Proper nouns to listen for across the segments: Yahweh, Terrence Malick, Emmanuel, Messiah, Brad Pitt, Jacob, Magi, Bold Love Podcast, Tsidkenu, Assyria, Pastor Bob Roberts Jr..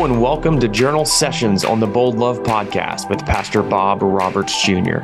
Hello and welcome to Journal Sessions on the Bold Love Podcast with Pastor Bob Roberts Jr.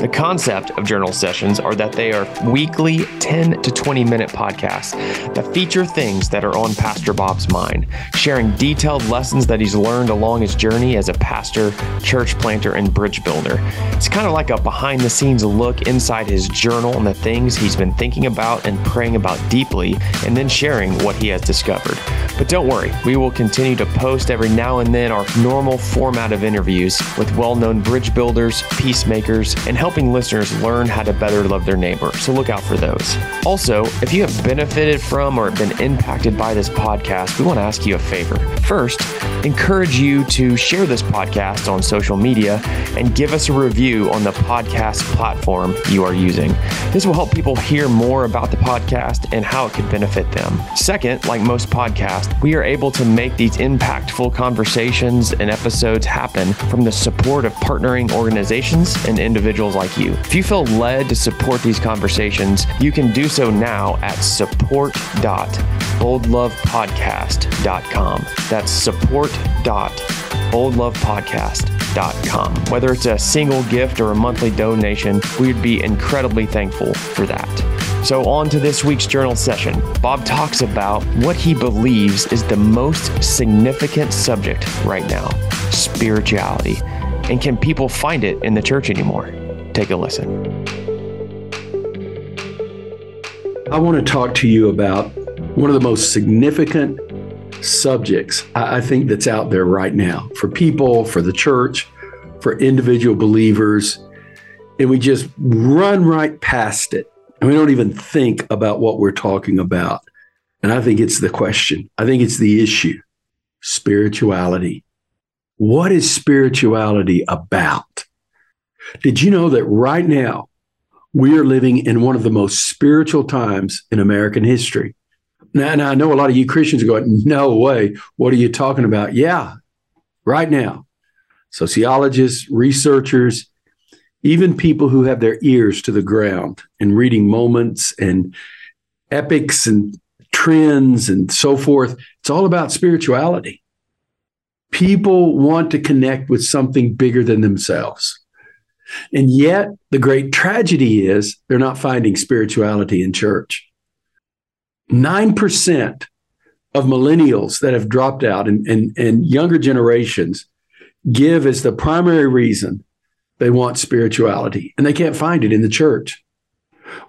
The concept of journal sessions are that they are weekly 10 to 20 minute podcasts that feature things that are on Pastor Bob's mind, sharing detailed lessons that he's learned along his journey as a pastor, church planter, and bridge builder. It's kind of like a behind the scenes look inside his journal and the things he's been thinking about and praying about deeply, and then sharing what he has discovered. But don't worry, we will continue to post every now and then our normal format of interviews with well-known bridge builders, peacemakers, and helping listeners learn how to better love their neighbor. So look out for those. Also, if you have benefited from or been impacted by this podcast, we want to ask you a favor. First, encourage you to share this podcast on social media and give us a review on the podcast platform you are using. This will help people hear more about the podcast and how it could benefit them. Second, like most podcasts, we are able to make these impact full conversations and episodes happen from the support of partnering organizations and individuals like you. If you feel led to support these conversations, you can do so now at support.boldlovepodcast.com. That's support.boldlovepodcast.com. Whether it's a single gift or a monthly donation, we'd be incredibly thankful for that. So on to this week's journal session. Bob talks about what he believes is the most significant subject right now, spirituality. And can people find it in the church anymore? Take a listen. I want to talk to you about one of the most significant subjects I think that's out there right now for people, for the church, for individual believers. And we just run right past it. And we don't even think about what we're talking about. And I think it's the question. I think it's the issue. Spirituality. What is spirituality about? Did you know that right now we are living in one of the most spiritual times in American history? Now I know a lot of you Christians are going, no way. What are you talking about? Yeah, right now. Sociologists, researchers, even people who have their ears to the ground and reading moments and epics and trends and so forth, it's all about spirituality. People want to connect with something bigger than themselves. And yet the great tragedy is they're not finding spirituality in church. 9% of millennials that have dropped out and younger generations give as the primary reason they want spirituality, and they can't find it in the church.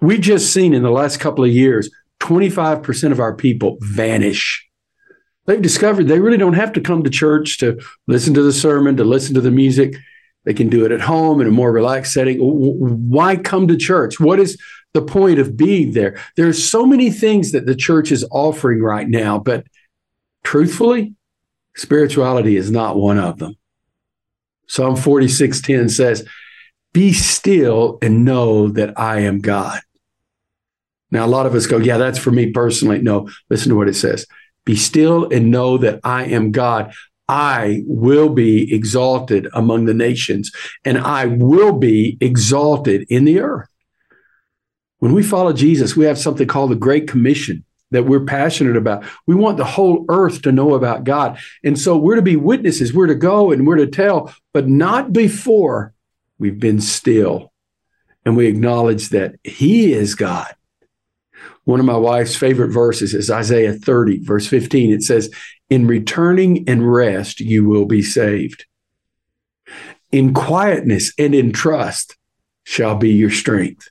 We've just seen in the last couple of years, 25% of our people vanish. They've discovered they really don't have to come to church to listen to the sermon, to listen to the music. They can do it at home in a more relaxed setting. Why come to church? What is the point of being there? There are so many things that the church is offering right now, but truthfully, spirituality is not one of them. Psalm 46:10 says, be still and know that I am God. Now, a lot of us go, yeah, that's for me personally. No, listen to what it says. Be still and know that I am God. I will be exalted among the nations, and I will be exalted in the earth. When we follow Jesus, we have something called the Great Commission that we're passionate about. We want the whole earth to know about God. And so we're to be witnesses. We're to go and we're to tell, but not before we've been still and we acknowledge that He is God. One of my wife's favorite verses is Isaiah 30, verse 15. It says, in returning and rest, you will be saved. In quietness and in trust shall be your strength.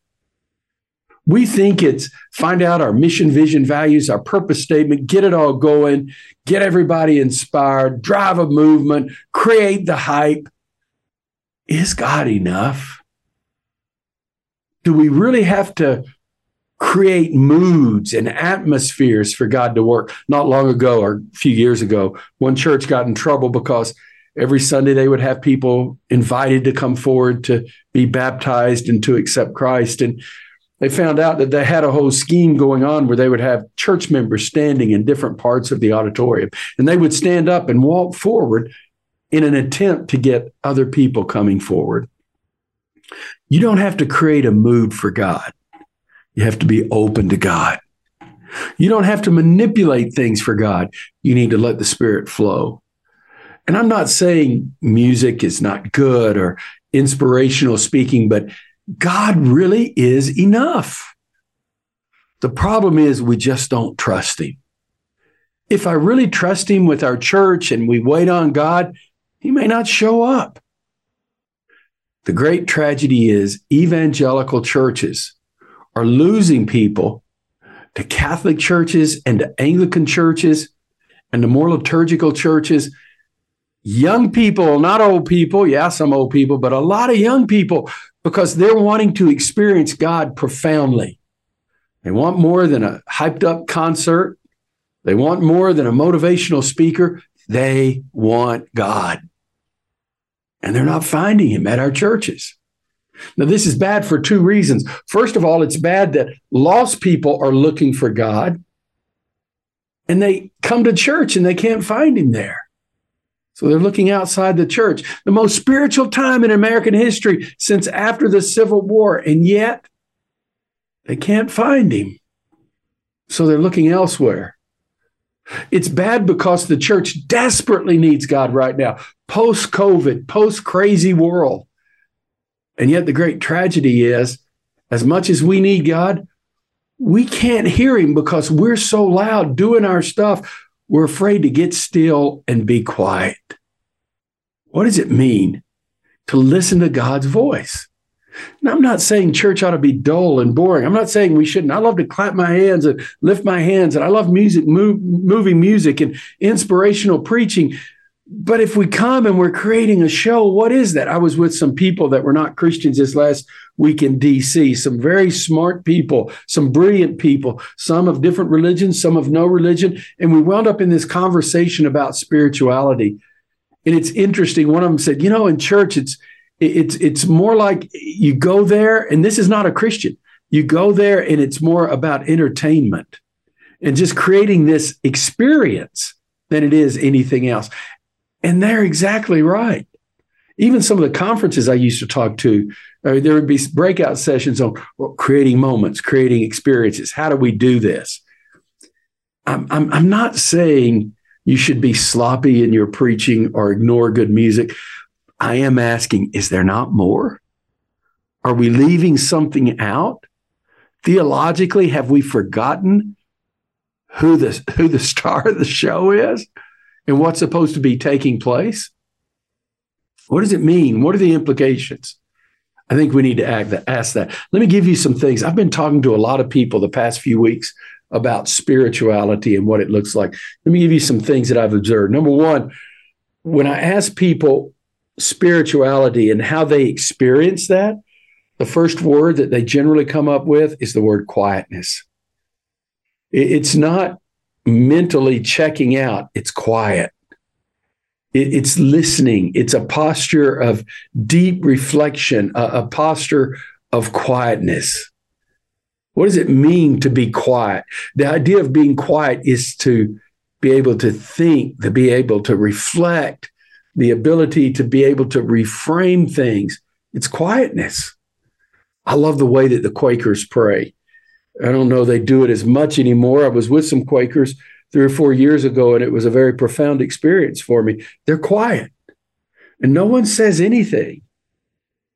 We think it's find out our mission, vision, values, our purpose statement, get it all going, get everybody inspired, drive a movement, create the hype. Is God enough? Do we really have to create moods and atmospheres for God to work? Not long ago, or a few years ago, one church got in trouble because every Sunday they would have people invited to come forward to be baptized and to accept Christ. And they found out that they had a whole scheme going on where they would have church members standing in different parts of the auditorium, and they would stand up and walk forward in an attempt to get other people coming forward. You don't have to create a mood for God. You have to be open to God. You don't have to manipulate things for God. You need to let the Spirit flow. And I'm not saying music is not good or inspirational speaking, but God really is enough. The problem is we just don't trust him. If I really trust him with our church and we wait on God, he may not show up. The great tragedy is evangelical churches are losing people to Catholic churches and to Anglican churches and to more liturgical churches. Young people, not old people, yeah, some old people, but a lot of young people, because they're wanting to experience God profoundly. They want more than a hyped up concert. They want more than a motivational speaker. They want God. And they're not finding him at our churches. Now, this is bad for two reasons. First of all, it's bad that lost people are looking for God, and they come to church and they can't find him there. So they're looking outside the church. The most spiritual time in American history since after the Civil War, and yet they can't find him. So they're looking elsewhere. It's bad because the church desperately needs God right now, post-COVID, post-crazy world. And yet the great tragedy is, as much as we need God, we can't hear him because we're so loud doing our stuff. We're afraid to get still and be quiet. What does it mean to listen to God's voice? Now, I'm not saying church ought to be dull and boring. I'm not saying we shouldn't. I love to clap my hands and lift my hands, and I love music, movie music and inspirational preaching. But if we come and we're creating a show, what is that? I was with some people that were not Christians this last week in D.C., some very smart people, some brilliant people, some of different religions, some of no religion. And we wound up in this conversation about spirituality. And it's interesting. One of them said, you know, in church, it's more like you go there, and this is not a Christian. You go there and it's more about entertainment and just creating this experience than it is anything else. And they're exactly right. Even some of the conferences I used to talk to, there would be breakout sessions on creating moments, creating experiences. How do we do this? I'm not saying you should be sloppy in your preaching or ignore good music. I am asking, is there not more? Are we leaving something out? Theologically, have we forgotten who the star of the show is? And what's supposed to be taking place? What does it mean? What are the implications? I think we need to ask that. Let me give you some things. I've been talking to a lot of people the past few weeks about spirituality and what it looks like. Let me give you some things that I've observed. Number one, when I ask people spirituality and how they experience that, the first word that they generally come up with is the word quietness. It's not mentally checking out, it's quiet. It's listening. It's a posture of deep reflection, a posture of quietness. What does it mean to be quiet? The idea of being quiet is to be able to think, to be able to reflect, the ability to be able to reframe things. It's quietness. I love the way that the Quakers pray. I don't know they do it as much anymore. I was with some Quakers 3 or 4 years ago, and it was a very profound experience for me. They're quiet, and no one says anything.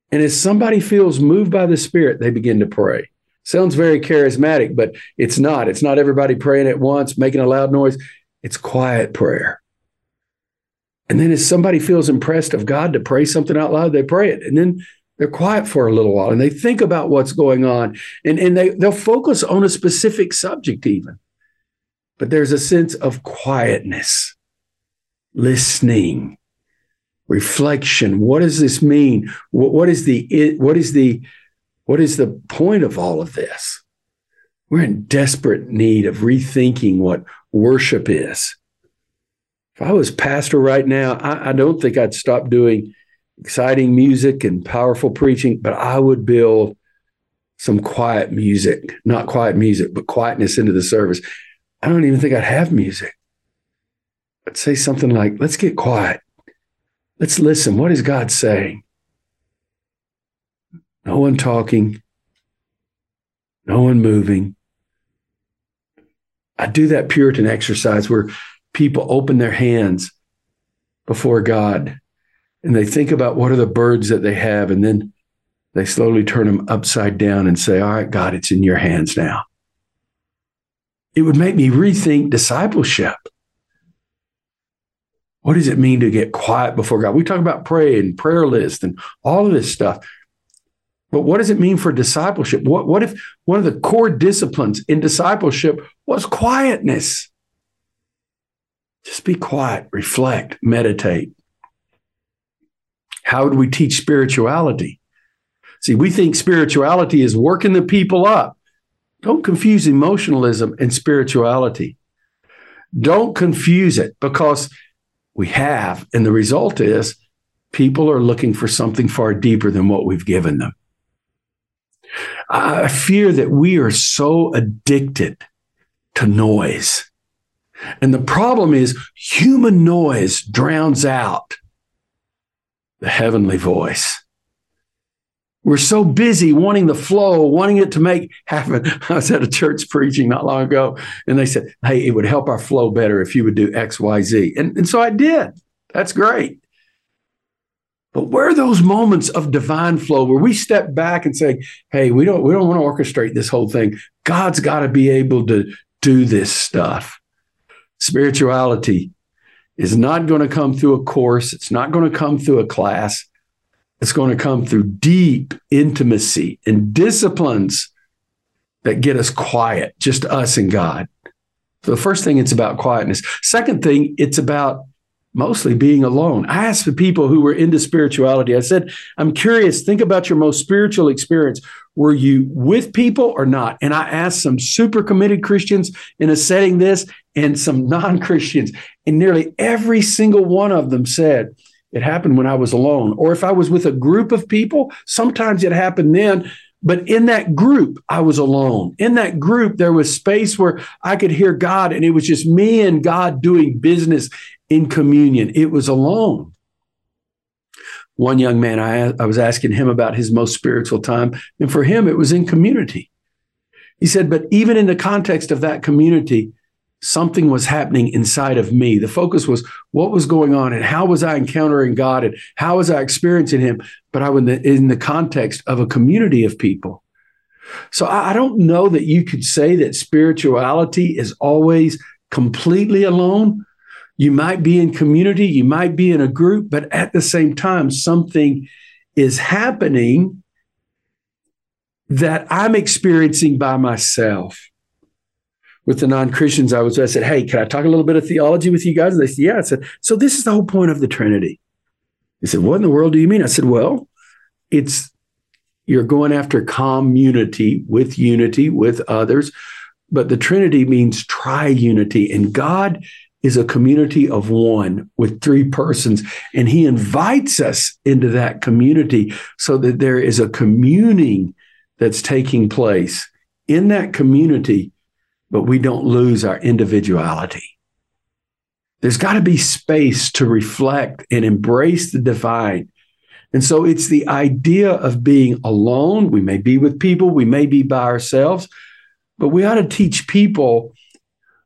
And as somebody feels moved by the Spirit, they begin to pray. Sounds very charismatic, but it's not. It's not everybody praying at once, making a loud noise. It's quiet prayer. And then as somebody feels impressed of God to pray something out loud, they pray it. And then they're quiet for a little while, and they think about what's going on, and they'll focus on a specific subject even. But there's a sense of quietness, listening, reflection. What does this mean? What is the point of all of this? We're in desperate need of rethinking what worship is. If I was pastor right now, I don't think I'd stop doing exciting music and powerful preaching, but I would build some quiet music, not quiet music, but quietness into the service. I don't even think I'd have music. I'd say something like, let's get quiet. Let's listen. What is God saying? No one talking. No one moving. I do that Puritan exercise where people open their hands before God, and they think about what are the birds that they have, and then they slowly turn them upside down and say, all right, God, it's in your hands now. It would make me rethink discipleship. What does it mean to get quiet before God? We talk about pray and prayer list and all of this stuff. But what does it mean for discipleship? What if one of the core disciplines in discipleship was quietness? Just be quiet, reflect, meditate. How would we teach spirituality? See, we think spirituality is working the people up. Don't confuse emotionalism and spirituality. Don't confuse it, because we have, and the result is people are looking for something far deeper than what we've given them. I fear that we are so addicted to noise. And the problem is human noise drowns out the heavenly voice. We're so busy wanting the flow, wanting it to make happen. I was at a church preaching not long ago, and they said, hey, it would help our flow better if you would do X, Y, Z. And so I did. That's great. But where are those moments of divine flow where we step back and say, hey, we don't want to orchestrate this whole thing. God's got to be able to do this stuff. Spirituality is not going to come through a course. It's not going to come through a class. It's going to come through deep intimacy and disciplines that get us quiet, just us and God. So the first thing, it's about quietness. Second thing, it's about mostly being alone. I asked the people who were into spirituality, I said, I'm curious, think about your most spiritual experience. Were you with people or not? And I asked some super committed Christians in a setting this and some non-Christians. And nearly every single one of them said, it happened when I was alone. Or if I was with a group of people, sometimes it happened then. But in that group, I was alone. In that group, there was space where I could hear God, and it was just me and God doing business in communion. It was alone. One young man, I was asking him about his most spiritual time, and for him, it was in community. He said, but even in the context of that community, something was happening inside of me. The focus was what was going on and how was I encountering God and how was I experiencing him, but I was in the context of a community of people. So I don't know that you could say that spirituality is always completely alone. You might be in community, you might be in a group, but at the same time, something is happening that I'm experiencing by myself. With the non-Christians I was with, I said, hey, can I talk a little bit of theology with you guys? And they said, yeah. I said, so this is the whole point of the Trinity. They said, what in the world do you mean? I said, well, it's you're going after community with unity with others, but the Trinity means triunity, and God is a community of one with three persons, and he invites us into that community so that there is a communing that's taking place in that community, but we don't lose our individuality. There's got to be space to reflect and embrace the divine. And so it's the idea of being alone. We may be with people, we may be by ourselves, but we ought to teach people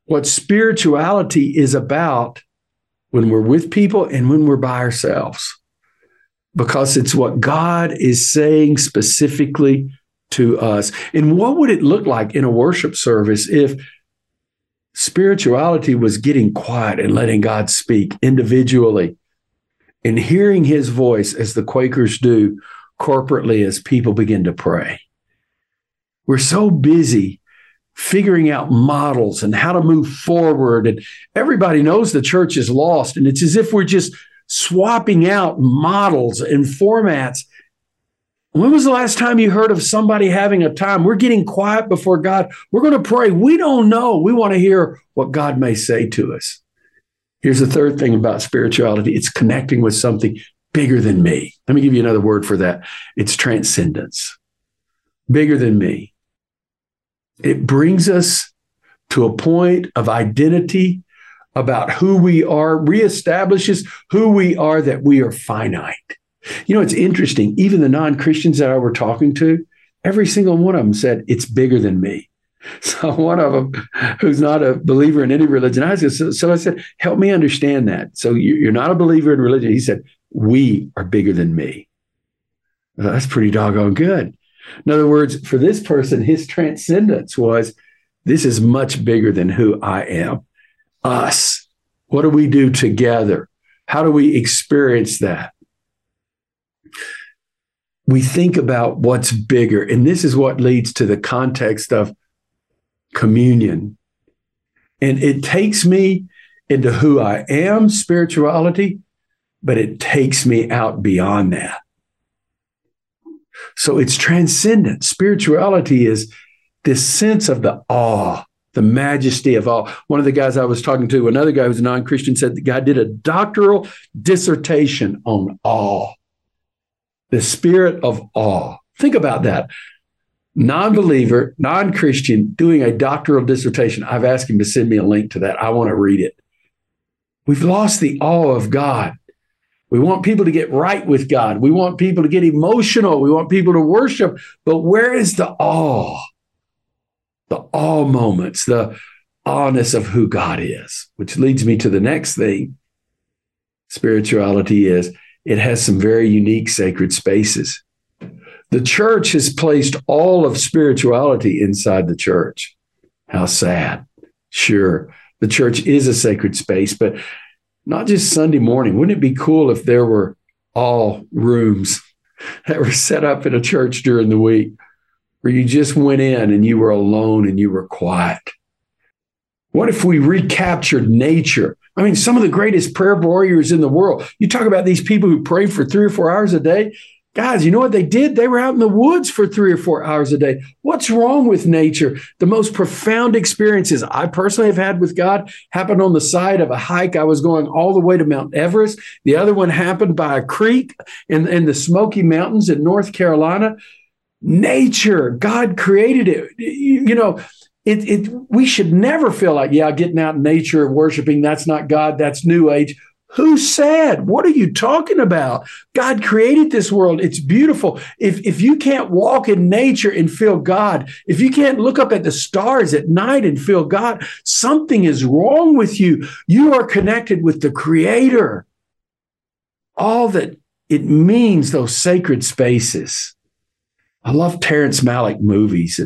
what spirituality is about when we're with people and when we're by ourselves, because it's what God is saying specifically to us. And what would it look like in a worship service if spirituality was getting quiet and letting God speak individually and hearing his voice, as the Quakers do corporately as people begin to pray? We're so busy figuring out models and how to move forward, and everybody knows the church is lost, and it's as if we're just swapping out models and formats. When was the last time you heard of somebody having a time? We're getting quiet before God. We're going to pray. We don't know. We want to hear what God may say to us. Here's the third thing about spirituality. It's connecting with something bigger than me. Let me give you another word for that. It's transcendence. Bigger than me. It brings us to a point of identity about who we are, reestablishes who we are, that we are finite. You know, it's interesting. Even the non-Christians that I were talking to, every single one of them said, it's bigger than me. So one of them, who's not a believer in any religion, I said, so I said, help me understand that. So you're not a believer in religion. He said, we are bigger than me. I thought, that's pretty doggone good. In other words, for this person, his transcendence was, this is much bigger than who I am. Us. What do we do together? How do we experience that? We think about what's bigger. And this is what leads to the context of communion. And it takes me into who I am, spirituality, but it takes me out beyond that. So it's transcendent. Spirituality is this sense of the awe, the majesty of awe. One of the guys I was talking to, another guy who's a non-Christian, said the guy did a doctoral dissertation on awe, the spirit of awe. Think about that. Non-believer, non-Christian, doing a doctoral dissertation. I've asked him to send me a link to that. I want to read it. We've lost the awe of God. We want people to get right with God. We want people to get emotional. We want people to worship. But where is the awe? The awe moments, the awness of who God is, which leads me to the next thing. Spirituality is, it has some very unique sacred spaces. The church has placed all of spirituality inside the church. How sad. Sure, the church is a sacred space, but not just Sunday morning. Wouldn't it be cool if there were all rooms that were set up in a church during the week where you just went in and you were alone and you were quiet? What if we recaptured nature? I mean, some of the greatest prayer warriors in the world. You talk about these people who pray for 3 or 4 hours a day. Guys, you know what they did? They were out in the woods for 3 or 4 hours a day. What's wrong with nature? The most profound experiences I personally have had with God happened on the side of a hike. I was going all the way to Mount Everest. The other one happened by a creek in the Smoky Mountains in North Carolina. Nature, God created it. You know, we should never feel like, yeah, getting out in nature and worshiping, that's not God, that's New Age. Who said? What are you talking about? God created this world. It's beautiful. If you can't walk in nature and feel God, if you can't look up at the stars at night and feel God, something is wrong with you. You are connected with the Creator. All that it means, those sacred spaces. I love Terrence Malick movies,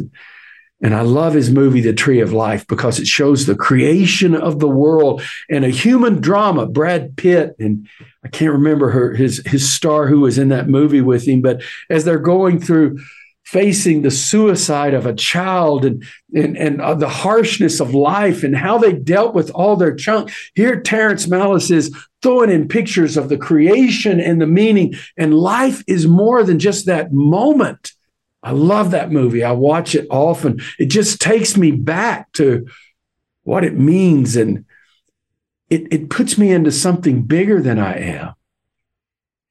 and I love his movie, The Tree of Life, because it shows the creation of the world and a human drama. Brad Pitt, and I can't remember his star who was in that movie with him, but as they're going through facing the suicide of a child and the harshness of life and how they dealt with all their junk, here Terrence Malick is throwing in pictures of the creation and the meaning, and life is more than just that moment. I love that movie. I watch it often. It just takes me back to what it means, and it puts me into something bigger than I am.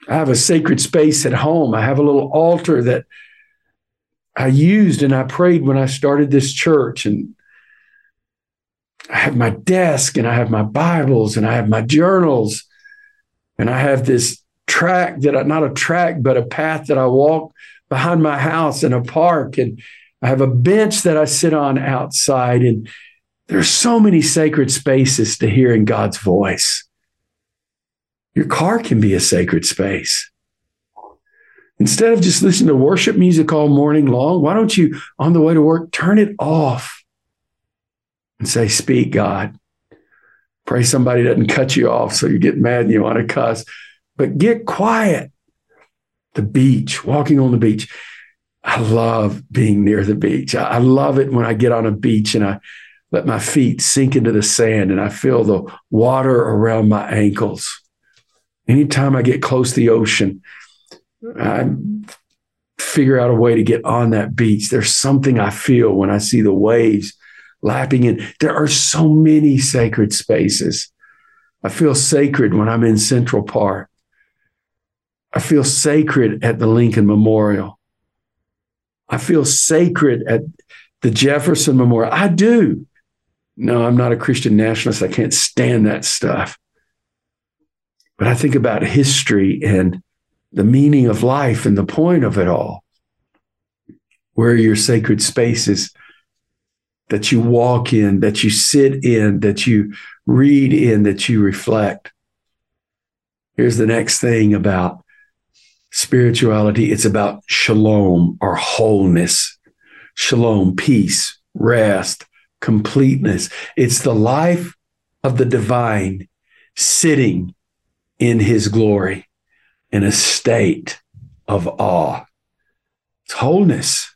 I have a sacred space at home. I have a little altar that I used and I prayed when I started this church, and I have my desk and I have my Bibles and I have my journals and I have this track that a path that I walk behind my house in a park, and I have a bench that I sit on outside, and there's so many sacred spaces to hearing God's voice. Your car can be a sacred space. Instead of just listening to worship music all morning long, why don't you, on the way to work, turn it off and say, "Speak, God." Pray somebody doesn't cut you off so you get mad and you want to cuss, but get quiet. The beach, walking on the beach. I love being near the beach. I love it when I get on a beach and I let my feet sink into the sand and I feel the water around my ankles. Anytime I get close to the ocean, I figure out a way to get on that beach. There's something I feel when I see the waves lapping in. There are so many sacred spaces. I feel sacred when I'm in Central Park. I feel sacred at the Lincoln Memorial. I feel sacred at the Jefferson Memorial. I do. No, I'm not a Christian nationalist. I can't stand that stuff. But I think about history and the meaning of life and the point of it all. Where are your sacred spaces that you walk in, that you sit in, that you read in, that you reflect. Here's the next thing about spirituality. It's about shalom or wholeness. Shalom, peace, rest, completeness. It's the life of the divine sitting in his glory in a state of awe. It's wholeness,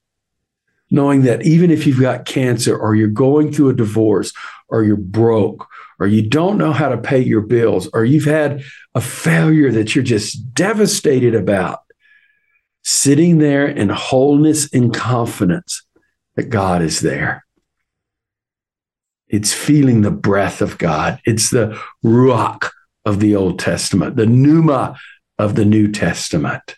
knowing that even if you've got cancer or you're going through a divorce or you're broke or you don't know how to pay your bills or you've had a failure that you're just devastated about, sitting there in wholeness and confidence that God is there. It's feeling the breath of God. It's the ruach of the Old Testament, the pneuma of the New Testament.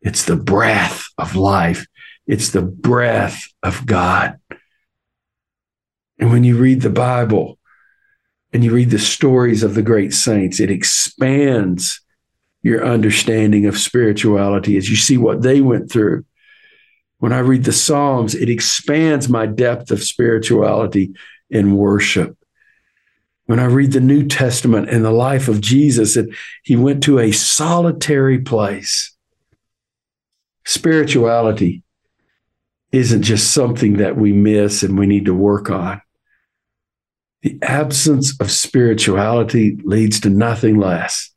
It's the breath of life. It's the breath of God. And when you read the Bible and you read the stories of the great saints, it expands your understanding of spirituality as you see what they went through. When I read the Psalms, it expands my depth of spirituality in worship. When I read the New Testament and the life of Jesus, and he went to a solitary place. Spirituality isn't just something that we miss and we need to work on. The absence of spirituality leads to nothing less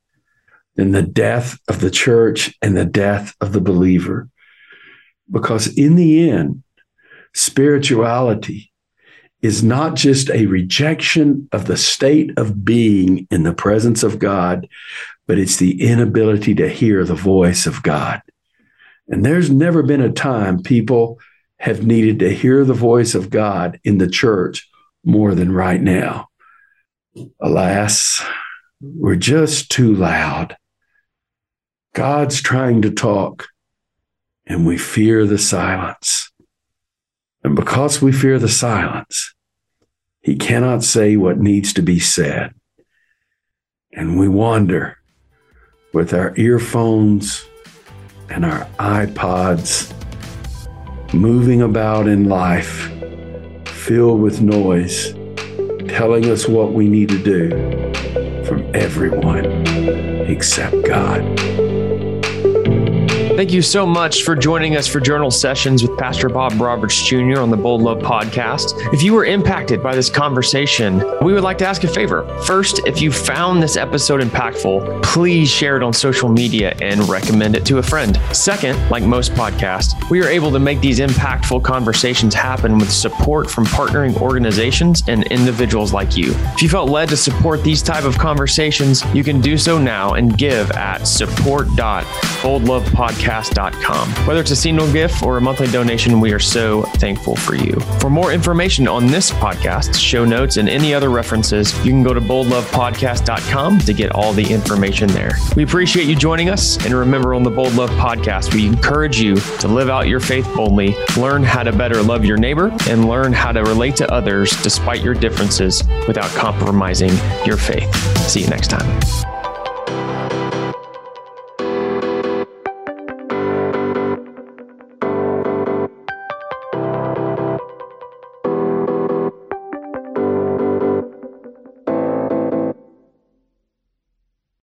than the death of the church and the death of the believer. Because in the end, spirituality is not just a rejection of the state of being in the presence of God, but it's the inability to hear the voice of God. And there's never been a time people have needed to hear the voice of God in the church more than right now. Alas, we're just too loud. God's trying to talk, and we fear the silence. And because we fear the silence, he cannot say what needs to be said. And we wander with our earphones and our iPods, moving about in life, filled with noise, telling us what we need to do from everyone except God. Thank you so much for joining us for Journal Sessions with Pastor Bob Roberts Jr. on the Bold Love Podcast. If you were impacted by this conversation, we would like to ask a favor. First, if you found this episode impactful, please share it on social media and recommend it to a friend. Second, like most podcasts, we are able to make these impactful conversations happen with support from partnering organizations and individuals like you. If you felt led to support these type of conversations, you can do so now and give at support.boldlovepodcast.com. Whether it's a single gift or a monthly donation, we are so thankful for you. For more information on this podcast, show notes, and any other references, you can go to boldlovepodcast.com to get all the information there. We appreciate you joining us. And remember, on the Bold Love Podcast, we encourage you to live out your faith boldly, learn how to better love your neighbor, and learn how to relate to others despite your differences without compromising your faith. See you next time.